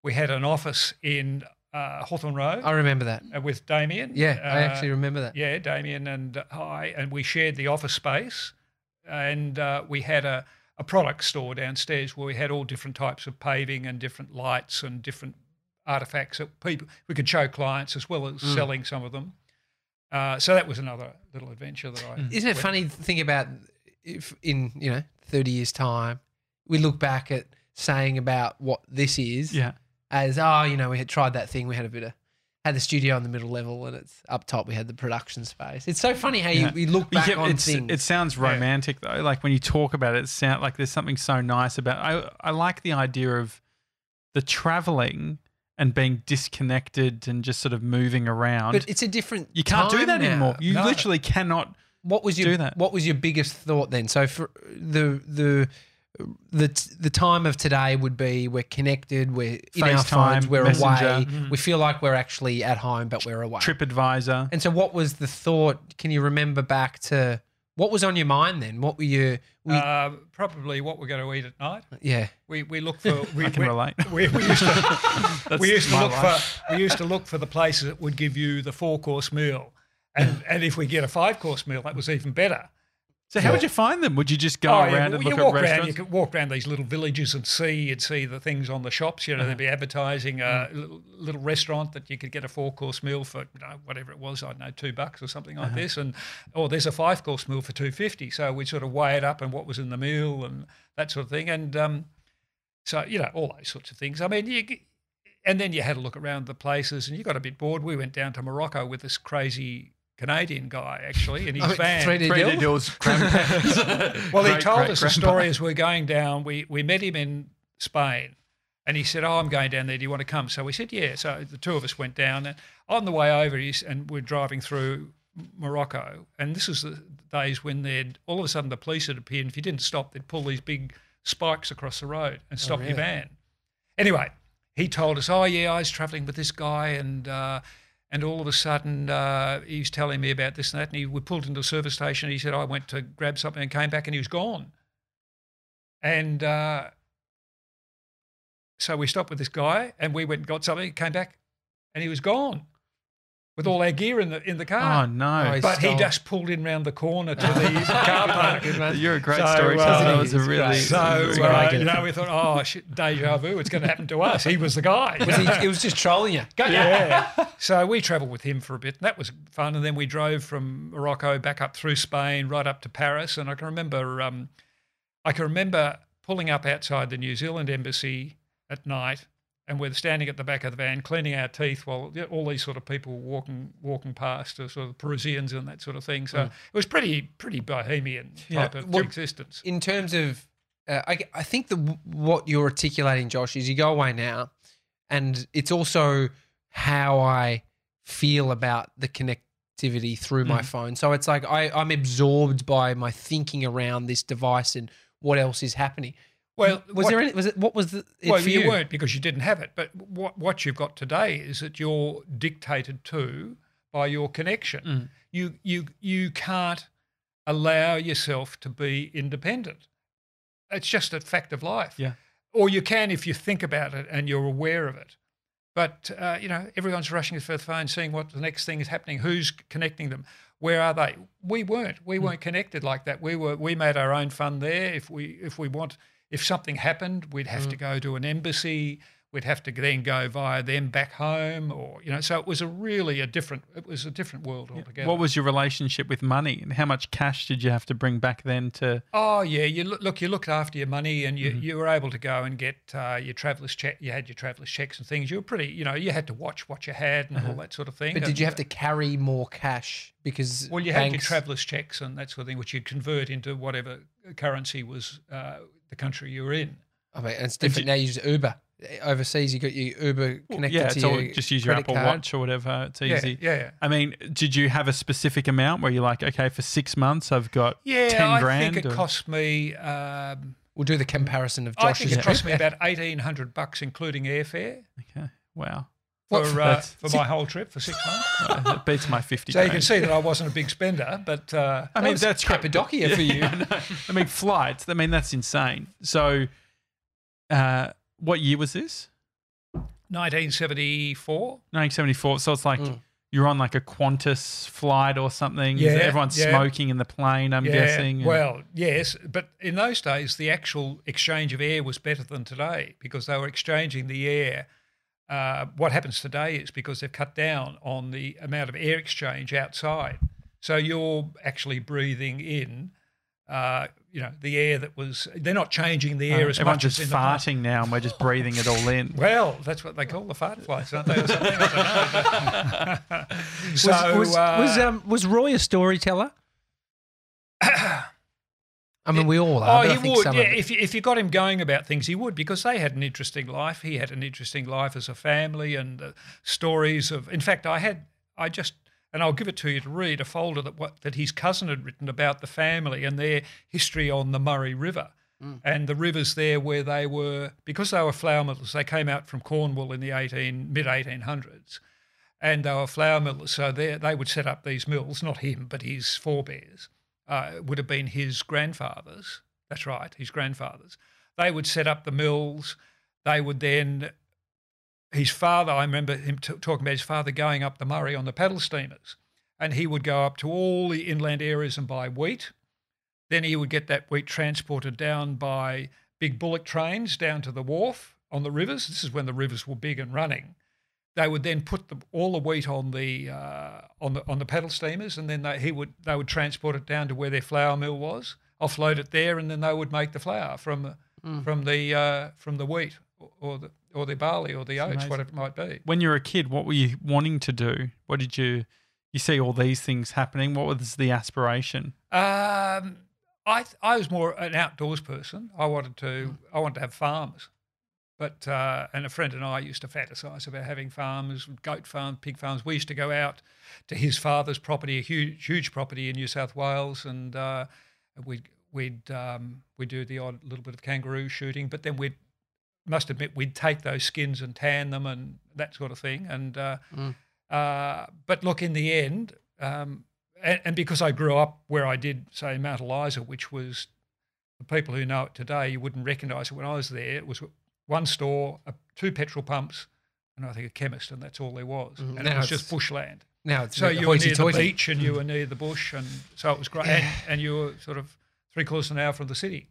we had an office in uh, Hawthorne Road. I remember that. With Damien. Yeah, uh, I actually remember that. Yeah, Damien and I, and we shared the office space, and uh, we had a, a product store downstairs where we had all different types of paving and different lights and different artifacts that people we could show clients as well as mm. selling some of them. Uh, so that was another little adventure that I. Isn't it funny to think about if in, you know, thirty years' time, we look back at saying about what this is yeah. as, oh, you know, we had tried that thing. We had a bit of, had the studio on the middle level and it's up top. We had the production space. It's so funny how you, yeah. you look back yeah, on things. It sounds romantic yeah. though. Like when you talk about it, it sounds like there's something so nice about it. I, I like the idea of the traveling and being disconnected and just sort of moving around. But it's a different You can't time do that now. Anymore. You no. literally cannot what was your, do that. What was your biggest thought then? So for the the the the time of today would be we're connected, we're Face in our time, phones, we're messenger. Away. Mm. We feel like we're actually at home but we're away. TripAdvisor. And so what was the thought? Can you remember back to what was on your mind then? What were you? We, uh, probably what we're going to eat at night. Yeah, we we look for. We, I can we, relate. We, we used to, we used to look life. for we used to look for the places that would give you the four course meal, and and if we get a five course meal, that was even better. So how yeah. would you find them? Would you just go oh, around yeah, and look at restaurants? Around, you could walk around these little villages and see. You'd see the things on the shops. You know, mm. they'd be advertising a mm. little restaurant that you could get a four-course meal for, you know, whatever it was, I don't know, two bucks or something like uh-huh. this. And or oh, there's a five-course meal for two fifty. So we'd sort of weigh it up and what was in the meal and that sort of thing. And um, so, you know, all those sorts of things. I mean, you, and then you had a look around the places and you got a bit bored. We went down to Morocco with this crazy Canadian guy, actually, in his I mean, van. three D Deals. Well, he told us a story as we're going down. We we met him in Spain and he said, oh, I'm going down there. Do you want to come? So we said, yeah. So the two of us went down. And on the way over, he's, and we're driving through Morocco. And this is the days when they'd all of a sudden the police had appeared. And if you didn't stop, they'd pull these big spikes across the road and stop oh, really? your van. Anyway, he told us, oh, yeah, I was travelling with this guy and uh, And all of a sudden, uh, he's telling me about this and that. And he, we pulled into a service station. And he said, I went to grab something and came back and he was gone. And uh, so we stopped with this guy and we went and got something, came back and he was gone with all our gear in the in the car. Oh, no. But he, he just pulled in round the corner to the car park. You're a great so, storyteller. Uh, that was a really... So, uh, you know, we thought, oh, shit, deja vu, it's going to happen to us. He was the guy. Was he, he was just trolling you. Go, yeah. yeah. So we travelled with him for a bit, and that was fun. And then we drove from Morocco back up through Spain, right up to Paris. And I can remember, um, I can remember pulling up outside the New Zealand embassy at night, and we're standing at the back of the van cleaning our teeth while all these sort of people were walking walking past, sort of Parisians and that sort of thing. So mm. it was pretty pretty bohemian type yeah. of well, existence. In terms of, uh, I, I think the, what you're articulating, Josh, is you go away now and it's also how I feel about the connectivity through mm. my phone. So it's like I, I'm absorbed by my thinking around this device and what else is happening. Well, was what, there any, was it, what was the, it well, for you? Well, you weren't because you didn't have it. But what, what you've got today is that you're dictated to by your connection. Mm. You, you, you can't allow yourself to be independent. It's just a fact of life. Yeah. Or you can if you think about it and you're aware of it. But, uh, you know, everyone's rushing for the phone, seeing what the next thing is happening, who's connecting them. Where are they? We weren't. We weren't mm. connected like that. We were. We made our own fun there if we if we want – If something happened, we'd have mm. to go to an embassy. We'd have to then go via them back home, or you know. So it was a really a different. It was a different world altogether. What was your relationship with money, and how much cash did you have to bring back then to? Oh yeah, you look. look you looked after your money, and you mm-hmm. you were able to go and get uh, your traveller's check. You had your traveller's checks and things. You were pretty. You know, you had to watch what you had and uh-huh. all that sort of thing. But and, did you have to carry more cash because? Well, you banks... had your traveller's checks and that sort of thing, which you'd convert into whatever currency was. Uh, The country you were in. I mean, it's different you, now. You use Uber overseas. You got your Uber connected yeah, to it's all, your just use your Apple card. Watch or whatever. It's easy. Yeah, yeah, yeah. I mean, did you have a specific amount where you're like, okay, for six months I've got yeah, ten I grand? Yeah, I think it or? cost me. Um, we'll do the comparison of Josh's. I think it cost me about eighteen hundred bucks, including airfare. Okay. Wow. For, for, uh, for my whole trip for six months. It beats my fifty. So range. You can see that I wasn't a big spender, but uh, I mean that's Cappadocia yeah, for you. I, I mean flights. I mean that's insane. So, uh, what year was this? nineteen seventy-four? nineteen seventy-four. So it's like mm. you're on like a Qantas flight or something. Yeah, everyone's yeah. smoking in the plane, I'm yeah. guessing. Well, yes, but in those days the actual exchange of air was better than today because they were exchanging the air. Uh, what happens today is because they've cut down on the amount of air exchange outside. So you're actually breathing in, uh, you know, the air that was – they're not changing the air um, as much as in the past. Everyone's just farting now and we're just breathing it all in. Well, that's what they call the fart flights, aren't they? Or something? I don't know. So, was, was, uh, was, um, was Roy a storyteller? I mean, we all are. Oh, he I think would. Some yeah, if you, if you got him going about things, he would, because they had an interesting life. He had an interesting life as a family and uh, stories of. In fact, I had I just and I'll give it to you to read a folder that what that his cousin had written about the family and their history on the Murray River mm. and the rivers there where they were because they were flour millers. They came out from Cornwall in the eighteen mid eighteen hundreds, and they were flour millers. So they they would set up these mills. Not him, but his forebears. Uh, would have been his grandfathers. That's right, his grandfathers. They would set up the mills. They would then, his father, I remember him t talking about his father going up the Murray on the paddle steamers, and he would go up to all the inland areas and buy wheat. Then he would get that wheat transported down by big bullock trains down to the wharf on the rivers. This is when the rivers were big and running. They would then put the, all the wheat on the uh, on the on the paddle steamers, and then they he would they would transport it down to where their flour mill was, offload it there, and then they would make the flour from mm. from the uh, from the wheat or, or the or the barley or the That's oats, amazing. Whatever it might be. When you were a kid, what were you wanting to do? What did you you see all these things happening? What was the aspiration? Um, I I was more an outdoors person. I wanted to mm. I wanted to have farms. But uh, and a friend and I used to fantasise about having farms, goat farms, pig farms. We used to go out to his father's property, a huge, huge property in New South Wales, and uh, we'd we'd um, we do the odd little bit of kangaroo shooting. But then we must admit we'd take those skins and tan them and that sort of thing. And uh, mm. uh, but look, in the end, um, and, and because I grew up where I did, say Mount Eliza, which was the people who know it today, you wouldn't recognise it. When I was there, it was one store, uh, two petrol pumps, and I think a chemist, and that's all there was. Mm-hmm. And now it was just bushland. Now it's so you were near the beach and you were near the bush, and so it was great. And, and you were sort of three quarters of an hour from the city.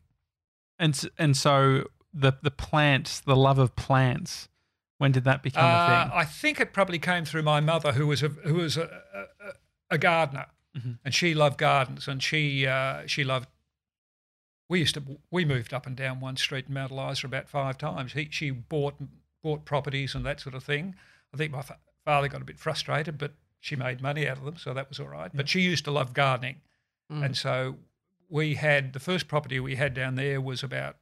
And and so the the plants, the love of plants, when did that become uh, a thing? I think it probably came through my mother, who was a who was a a, a gardener, mm-hmm. and she loved gardens, and she uh, she loved. We used to we moved up and down one street in Mount Eliza about five times. He, she bought bought properties and that sort of thing. I think my fa father got a bit frustrated, but she made money out of them, so that was all right. Yeah. But she used to love gardening, mm. and so we had the first property we had down there was about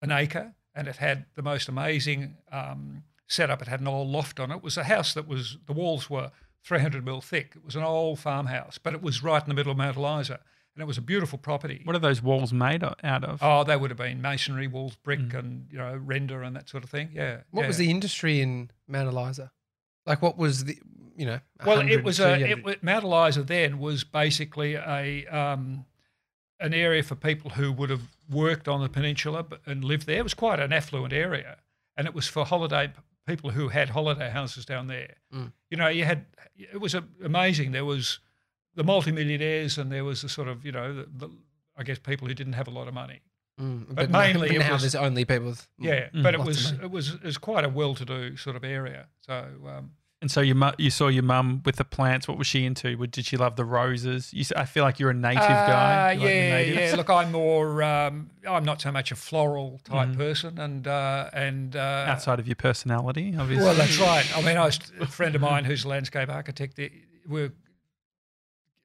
an acre, and it had the most amazing um, setup. It had an old loft on it. It was a house that was the walls were three hundred mil thick. It was an old farmhouse, but it was right in the middle of Mount Eliza. And it was a beautiful property. What are those walls made out of? Oh, they would have been masonry walls, brick mm. and, you know, render and that sort of thing, yeah. What yeah. was the industry in Mount Eliza? Like what was the, you know, well, it was a it was, Mount Eliza then was basically a um, an area for people who would have worked on the peninsula and lived there. It was quite an affluent area, and it was for holiday people who had holiday houses down there. Mm. You know, you had – it was a, amazing. There was – the multimillionaires, and there was the sort of, you know, the, the, I guess people who didn't have a lot of money. Mm, but, but mainly but now it was, there's only people with yeah, mm, but it was, it was it was quite a well-to-do sort of area. So um, and so you you saw your mum with the plants. What was she into? Did she love the roses? You, I feel like you're a native uh, guy. You yeah, like yeah. Look, I'm more um, I'm not so much a floral type mm. person, and uh, and uh, outside of your personality, obviously. Well, that's right. I mean, I was a friend of mine who's a landscape architect. We're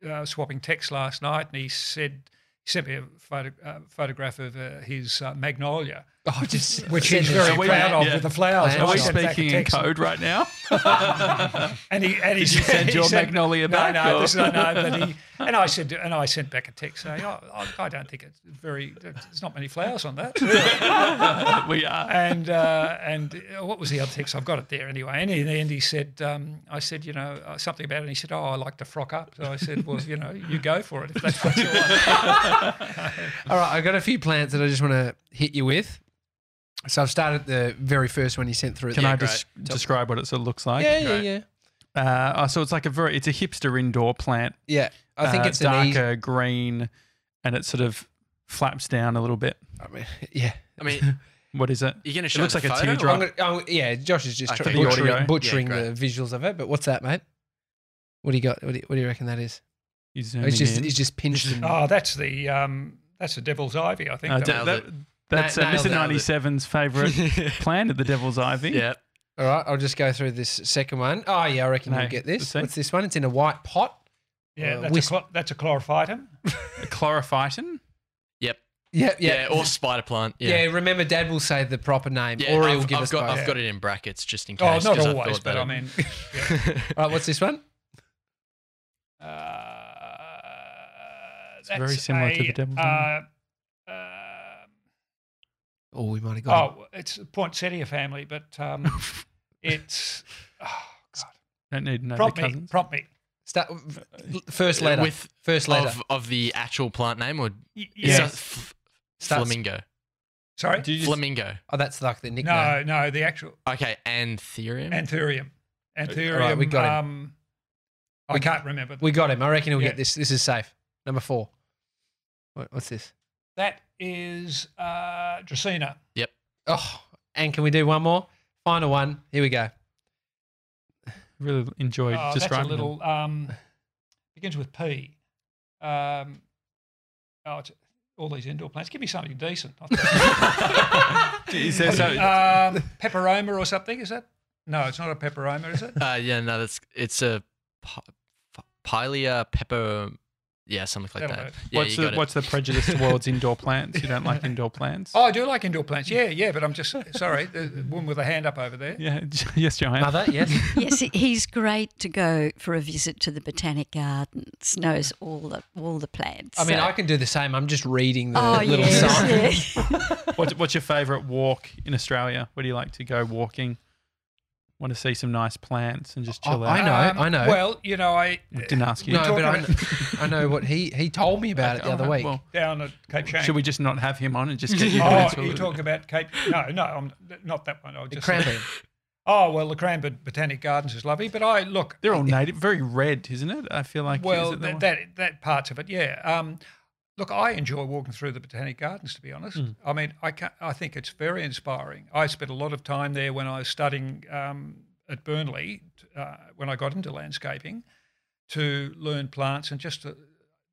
Uh, swapping texts last night, and he said he sent me a photo, uh, photograph of uh, his uh, magnolia, oh, just which he's very proud of yeah. with the flowers. Are we speaking in code right now? and he and he Did you send he your said, magnolia back. No, no, this, no, no. But he and I said and I sent back a text saying, oh, I, I don't think it's very. There's not many flowers on that. we are. And uh, and uh, what was the other text? I've got it there anyway. And in the end, he said, um, I said, you know, uh, something about it. And he said, oh, I like to frock up. So I said, well, you know, you go for it if that's what you like. All right, I've got a few plants that I just want to hit you with. So I've started the very first one you sent through. Can yeah, I just des describe what it sort of looks like? Yeah, great. yeah, yeah. Uh, so it's like a very, it's a hipster indoor plant. Yeah, I think uh, it's darker an easy green, and it sort of flaps down a little bit. I mean, yeah. I mean, what is it? You're gonna show it looks the like photo? a teardrop. Oh, yeah, Josh is just trying, butchering, butchering yeah, the visuals of it. But what's that, mate? What do you got? What do you, what do you reckon that is? He's it's just, in. it's just pinched. And oh, that's the um, that's the devil's ivy, I think. Uh, that, that, That's uh, Mister ninety-seven's favourite plant at the devil's ivy. Yeah. All right, I'll just go through this second one. Oh, yeah, I reckon no, you'll get this. What's this one? It's in a white pot. Yeah, uh, that's, a that's a chlorophyton. A chlorophyton? Yep. Yep, yep. Yeah, or spider plant. Yeah. yeah, remember Dad will say the proper name yeah, or he'll give I've us got, I've yeah. got it in brackets just in case. Oh, not always, I but I mean. Yeah. All right, what's this one? Uh, it's that's very similar a, to the devil's ivy. Uh, uh, Oh, we might have got Oh, it. it's the poinsettia family, but um, it's oh god. Don't need no prompt me. Prompt me. Start first letter with first letter of, of the actual plant name, or yes, flamingo. Sorry, you just, flamingo. Oh, that's like the nickname. No, no, the actual. Okay, anthurium. Anthurium. Anthurium. Right, we got him. Um, I we, can't remember. We got him. I reckon he'll yeah. get this. This is safe. Number four. What, what's this? That is uh, Dracaena. Yep. Oh, and can we do one more? Final one. Here we go. Really enjoyed oh, describing that's a little, um begins with P. Um, oh, it's, all these indoor plants. Give me something decent. Is there something? Um, Peperoma or something, is that? No, it's not a peperoma, is it? Uh, yeah, no, that's, it's a Pilea peperoma. Yeah, something like That'll that. Yeah, what's, the, what's the prejudice towards indoor plants? You don't like indoor plants? Oh, I do like indoor plants. Yeah, yeah, but I'm just sorry. The woman with a hand up over there. Yeah, yes, Joanne. Mother, yes. Yes, he's great to go for a visit to the botanic gardens. Knows all the all the plants. I mean, so. I can do the same. I'm just reading the oh, little yes, sign. Yeah. What's, what's your favourite walk in Australia? Where do you like to go walking? Want to see some nice plants and just chill oh, out. I know, um, I know. Well, you know, I didn't ask you. No, but I know, I know what he he told me about okay, it the other right, week. Well, down at Cape Shane. Should we just not have him on and just get you? Oh, you're talking about Cape? No, no, I'm not that one. I'll just Cranbourne. Oh well, the Cranbourne Botanic Gardens is lovely, but I look. They're all native, very red, isn't it? I feel like. Well, that, that that parts of it, yeah. Um, look, I enjoy walking through the Botanic Gardens, to be honest. Mm. I mean, I, can't, I think it's very inspiring. I spent a lot of time there when I was studying um, at Burnley, uh, when I got into landscaping, to learn plants and just the,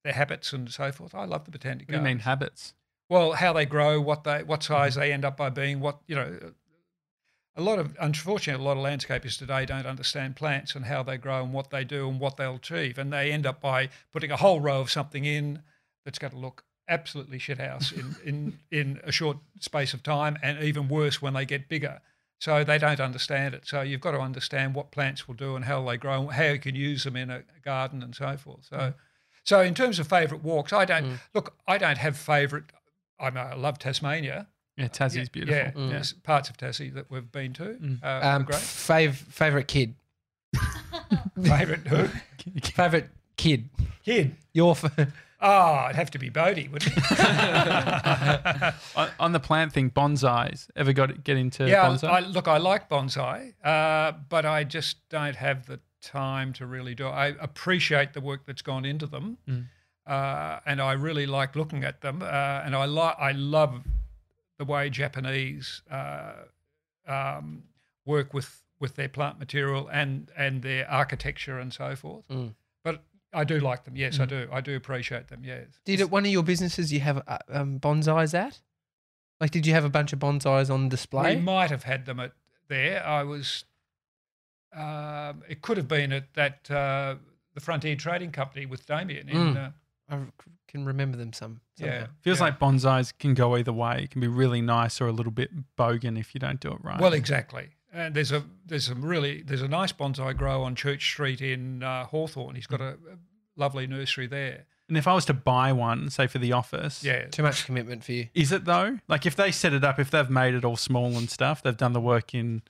their habits and so forth. I love the Botanic Gardens. What do you mean habits? Well, how they grow, what they, what size mm. they end up by being, what, you know, a lot of, unfortunately, a lot of landscapers today don't understand plants and how they grow and what they do and what they'll achieve. And they end up by putting a whole row of something in that's going to look absolutely shithouse in, in, in a short space of time, and even worse when they get bigger. So they don't understand it. So you've got to understand what plants will do and how they grow and how you can use them in a garden and so forth. So mm. so in terms of favourite walks, I don't mm. – look, I don't have favourite – I love Tasmania. Yeah, Tassie's beautiful. Yeah, mm. there's parts of Tassie that we've been to. Mm. Uh, um, great. Fav, favourite kid. Favourite who? Favourite kid. Kid. Your – Oh, it'd have to be Bodhi, wouldn't it? On the plant thing, bonsais. Ever got get into yeah, bonsai? I, look, I like bonsai, uh, but I just don't have the time to really do it. I appreciate the work that's gone into them, mm. uh, and I really like looking at them. Uh, and I like, I love the way Japanese uh, um, work with with their plant material and and their architecture and so forth. Mm. But I do like them, yes, mm. I do. I do appreciate them, yes. Did at one of your businesses you have um, bonsais at? Like, did you have a bunch of bonsais on display? We might have had them at there. I was um, – it could have been at that uh, the Frontier Trading Company with Damien. In, mm. uh, I can remember them some. Somehow. Yeah. Feels yeah. like bonsais can go either way. It can be really nice or a little bit bogan if you don't do it right. Well, exactly. And there's a there's some really there's a nice bonsai grow on Church Street in uh, Hawthorne. He's got a, a lovely nursery there. And if I was to buy one, say for the office, yeah, too much commitment for you. Is it though? Like if they set it up, if they've made it all small and stuff, they've done the work in.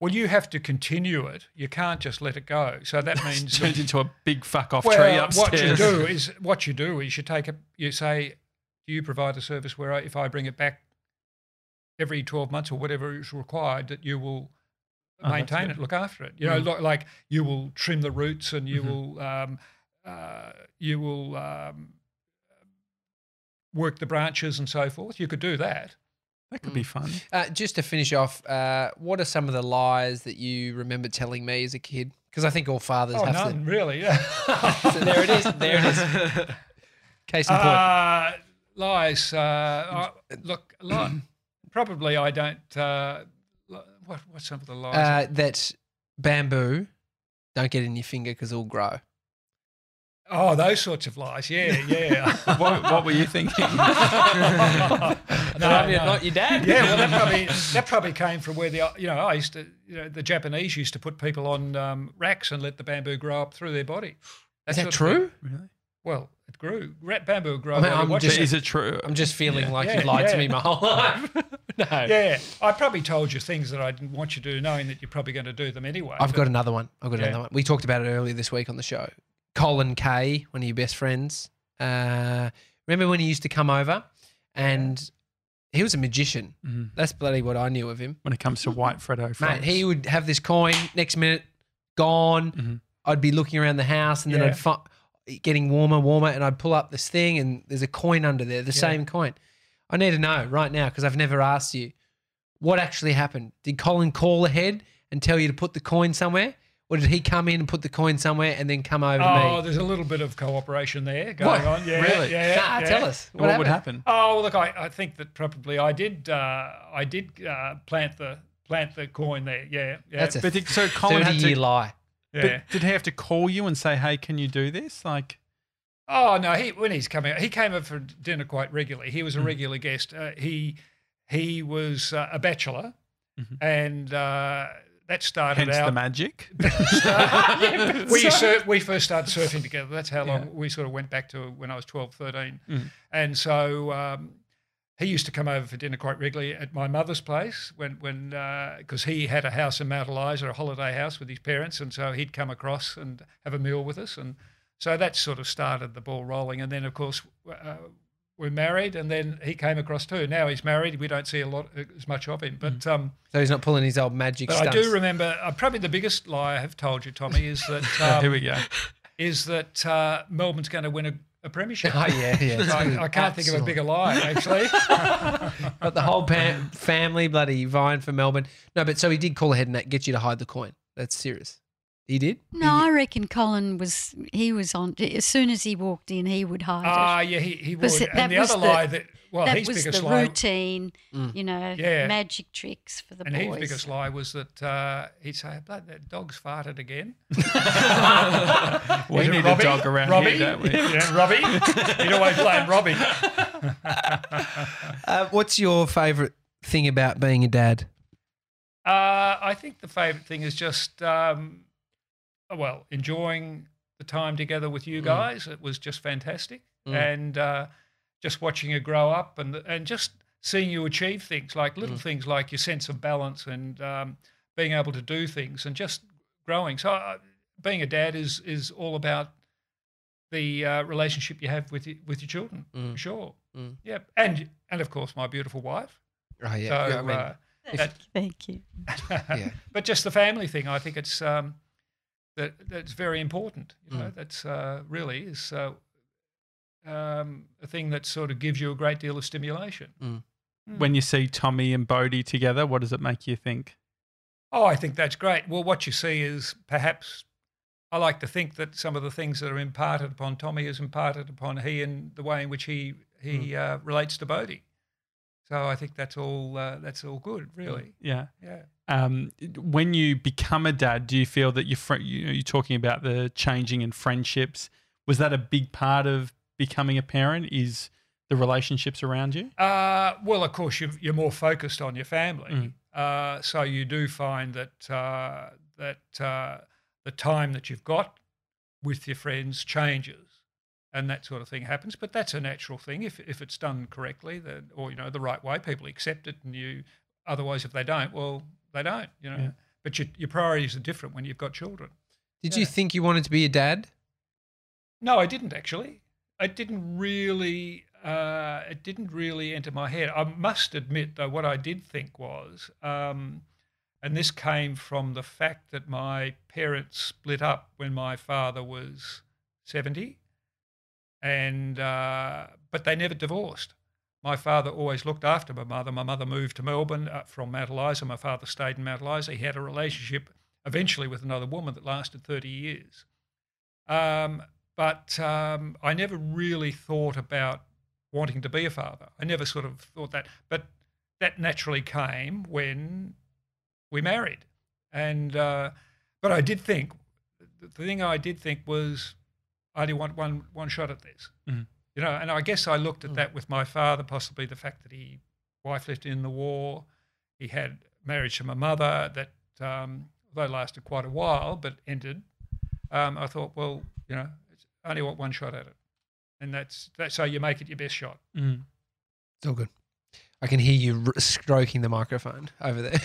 Well, you have to continue it. You can't just let it go. So that means turns into a big fuck off well, tree upstairs. What you do is what you do is you take a you say, do you provide a service where I, if I bring it back. every twelve months or whatever is required that you will maintain oh, it, look after it. You mm. know, like you will trim the roots and you mm-hmm. will um, uh, you will um, work the branches and so forth. You could do that. That could mm. be fun. Uh, just to finish off, uh, what are some of the lies that you remember telling me as a kid? Because I think all fathers oh, have none, to. none, really, yeah. So there it is, there it is. Case in point. Uh, lies. Uh, I, look, li probably I don't uh, – what, what's some of the lies? Uh, that bamboo, don't get it in your finger because it'll grow. Oh, those sorts of lies, yeah, yeah. what, what were you thinking? no, no, not your dad. Yeah, well, that probably that probably came from where the you know I used to you know the Japanese used to put people on um, racks and let the bamboo grow up through their body. That's Is that true? Really? Well, it grew. Bamboo grew. I mean, I'm just, it. Is it true? I'm just feeling yeah. like yeah, you lied yeah. to me my whole life. no. Yeah, I probably told you things that I didn't want you to do, knowing that you're probably going to do them anyway. I've got another one. I've got yeah. another one. We talked about it earlier this week on the show. Colin Kay, one of your best friends. Uh, remember when he used to come over and he was a magician. Mm-hmm. That's bloody what I knew of him. When it comes to white Freddo frogs. Mate, he would have this coin, next minute, gone. Mm-hmm. I'd be looking around the house and yeah. then I'd find getting warmer, warmer, and I'd pull up this thing and there's a coin under there, the yeah. same coin. I need to know right now because I've never asked you what actually happened. Did Colin call ahead and tell you to put the coin somewhere? Or did he come in and put the coin somewhere and then come over oh, to me? Oh, there's a little bit of cooperation there going what? on. Yeah, really? Yeah, nah, yeah. Tell us. What, what would happen? Oh, well, look, I, I think that probably I did uh, I did uh, plant the plant the coin there. Yeah, yeah. That's a but did, so Colin had to, lie. But yeah. did he have to call you and say, hey, can you do this? Like, Oh, no, he when he's coming, he came over for dinner quite regularly. He was a regular mm-hmm. guest. Uh, he, he was uh, a bachelor mm-hmm. and uh, – That started Hence out. the magic. yeah, we, sur we first started surfing together. That's how long yeah. we sort of went back to when I was twelve, thirteen. Mm. And so um, he used to come over for dinner quite regularly at my mother's place when when because uh, he had a house in Mount Eliza, a holiday house with his parents, and so he'd come across and have a meal with us. And so that sort of started the ball rolling. And then, of course, uh, we're married, and then he came across too. Now he's married. We don't see a lot as much of him, but um, so he's not pulling his old magic. But stunts. I do remember uh, probably the biggest lie I have told you, Tommy, is that um, here we go, is that uh, Melbourne's going to win a, a premiership. Oh yeah, yeah. I, I can't Absolutely. think of a bigger lie actually. But the whole pam family bloody vying for Melbourne. No, but so he did call ahead and that get you to hide the coin. That's serious. He did? No, he did. I reckon Colin was, he was on, as soon as he walked in, he would hide Ah, uh, yeah, he, he would. That, and the other lie that, well, his biggest lie. That was the routine, mm. you know, yeah. magic tricks for the and boys. And his biggest lie was that uh, he'd say, blood, that dog's farted again. we need Robbie? a dog around Robbie? here, don't we? yeah, Robbie. You'd always blame Robbie. uh, what's your favourite thing about being a dad? Uh, I think the favourite thing is just... Um, Well, enjoying the time together with you guys, mm. it was just fantastic, mm. and uh, just watching you grow up and and just seeing you achieve things, like little mm. things like your sense of balance and um, being able to do things and just growing. So uh, being a dad is is all about the uh, relationship you have with your, with your children, mm. for sure. Mm. Yeah, and and of course my beautiful wife. Oh, yeah. So, yeah I mean, uh, that, thank you. yeah. But just the family thing, I think it's. Um, That, that's very important. You know, mm. that's uh, really is uh, um, a thing that sort of gives you a great deal of stimulation. Mm. Mm. When you see Tommy and Bodhi together, what does it make you think? Oh, I think that's great. Well, what you see is perhaps I like to think that some of the things that are imparted upon Tommy is imparted upon he and the way in which he he mm. uh, relates to Bodhi. So I think that's all. Uh, that's all good, really. Yeah, yeah. Um, when you become a dad, do you feel that your friend, you know, you're talking about the changing in friendships? Was that a big part of becoming a parent? Is the relationships around you? Uh, well, of course, you've, you're more focused on your family, mm. uh, so you do find that uh, that uh, the time that you've got with your friends changes, and that sort of thing happens. But that's a natural thing if if it's done correctly, that, or you know, the right way, people accept it, and you. Otherwise, if they don't, well. They don't, you know. Yeah. But your, your priorities are different when you've got children. Did yeah. you think you wanted to be a dad? No, I didn't actually. I didn't really uh, it didn't really enter my head. I must admit, though, what I did think was, um, and this came from the fact that my parents split up when my father was seventy, and uh, but they never divorced. My father always looked after my mother. My mother moved to Melbourne uh, from Mount Eliza. My father stayed in Mount Eliza. He had a relationship eventually with another woman that lasted thirty years. Um, but um, I never really thought about wanting to be a father. I never sort of thought that. But that naturally came when we married. And uh, but I did think, the thing I did think was, I only want one, one shot at this. Mm-hmm. You know, and I guess I looked at that with my father, possibly the fact that his wife left in the war, he had marriage to my mother that, um, although lasted quite a while, but ended. Um, I thought, well, you know, it's only want one shot at it, and that's that's how you make it your best shot. Mm. It's all good. I can hear you r stroking the microphone over there.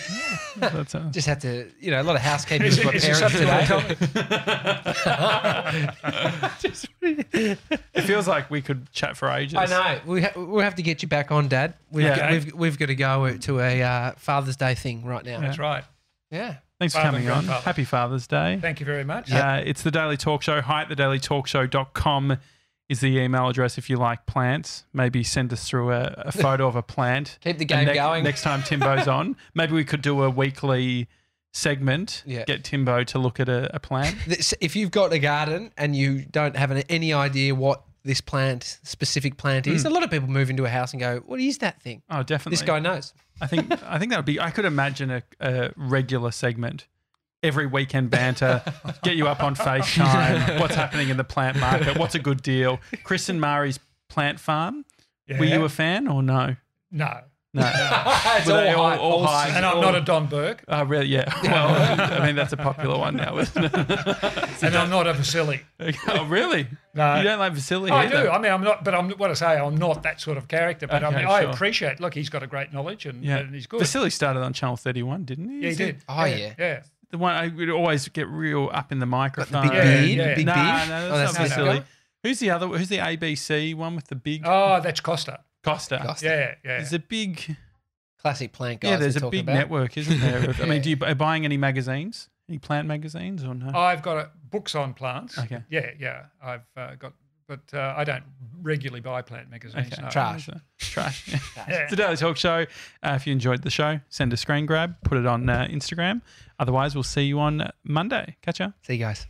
Yeah, that sounds... Just had to, you know, a lot of housekeeping with my parents today. It feels like we could chat for ages. I know. We ha we'll have to get you back on, Dad. We've, yeah. got, we've, we've got to go to a uh, Father's Day thing right now. That's right. Yeah. Thanks Father for coming on. Happy Father's Day. Thank you very much. Uh, yep. It's The Daily Talk Show. Hi at the daily talk show dot com. Is the email address if you like plants. Maybe send us through a, a photo of a plant. Keep the game ne going. Next time Timbo's on, maybe we could do a weekly segment, yeah. Get Timbo to look at a, a plant. If you've got a garden and you don't have an, any idea what this plant, specific plant is, mm. a lot of people move into a house and go, what is that thing? Oh, definitely. This guy knows. I think I think that would be, I could imagine a, a regular segment. Every weekend banter, get you up on FaceTime, what's happening in the plant market, what's a good deal. Chris and Mari's plant farm, yeah. Were you a fan or no? No. No. It's all, all, high, all high. And I'm all, not a Don Burke. Oh, uh, really? Yeah. Well, I mean, that's a popular one now, isn't it? And I'm not a Vasili. Oh, really? No. You don't like Vasili I either. do. I mean, I'm not, but I'm what I say, I'm not that sort of character. But okay, I mean, sure. I appreciate, look, he's got a great knowledge and, yeah. and he's good. Vasili started on Channel thirty-one, didn't he? Yeah, he Is did. It? Oh, yeah. Yeah. yeah. The one I would always get real up in the microphone. Like the big beard? Yeah, yeah. Big nah, beard? No, that's, oh, that's not silly. Guy? Who's the other? Who's the A B C one with the big? Oh, that's Costa. Costa. Costa. Yeah, yeah. There's a big classic plant guy. Yeah, there's a big about. network, isn't there? yeah. I mean, do you are buying any magazines? Any plant magazines or no? I've got a, books on plants. Okay. Yeah, yeah. I've uh, got, but uh, I don't regularly buy plant magazines. Okay. No. Trash. Trash. Yeah. Trash. Yeah. It's The Daily Talk Show. Uh, if you enjoyed the show, send a screen grab, put it on uh, Instagram. Otherwise, we'll see you on Monday. Catch ya. See you guys.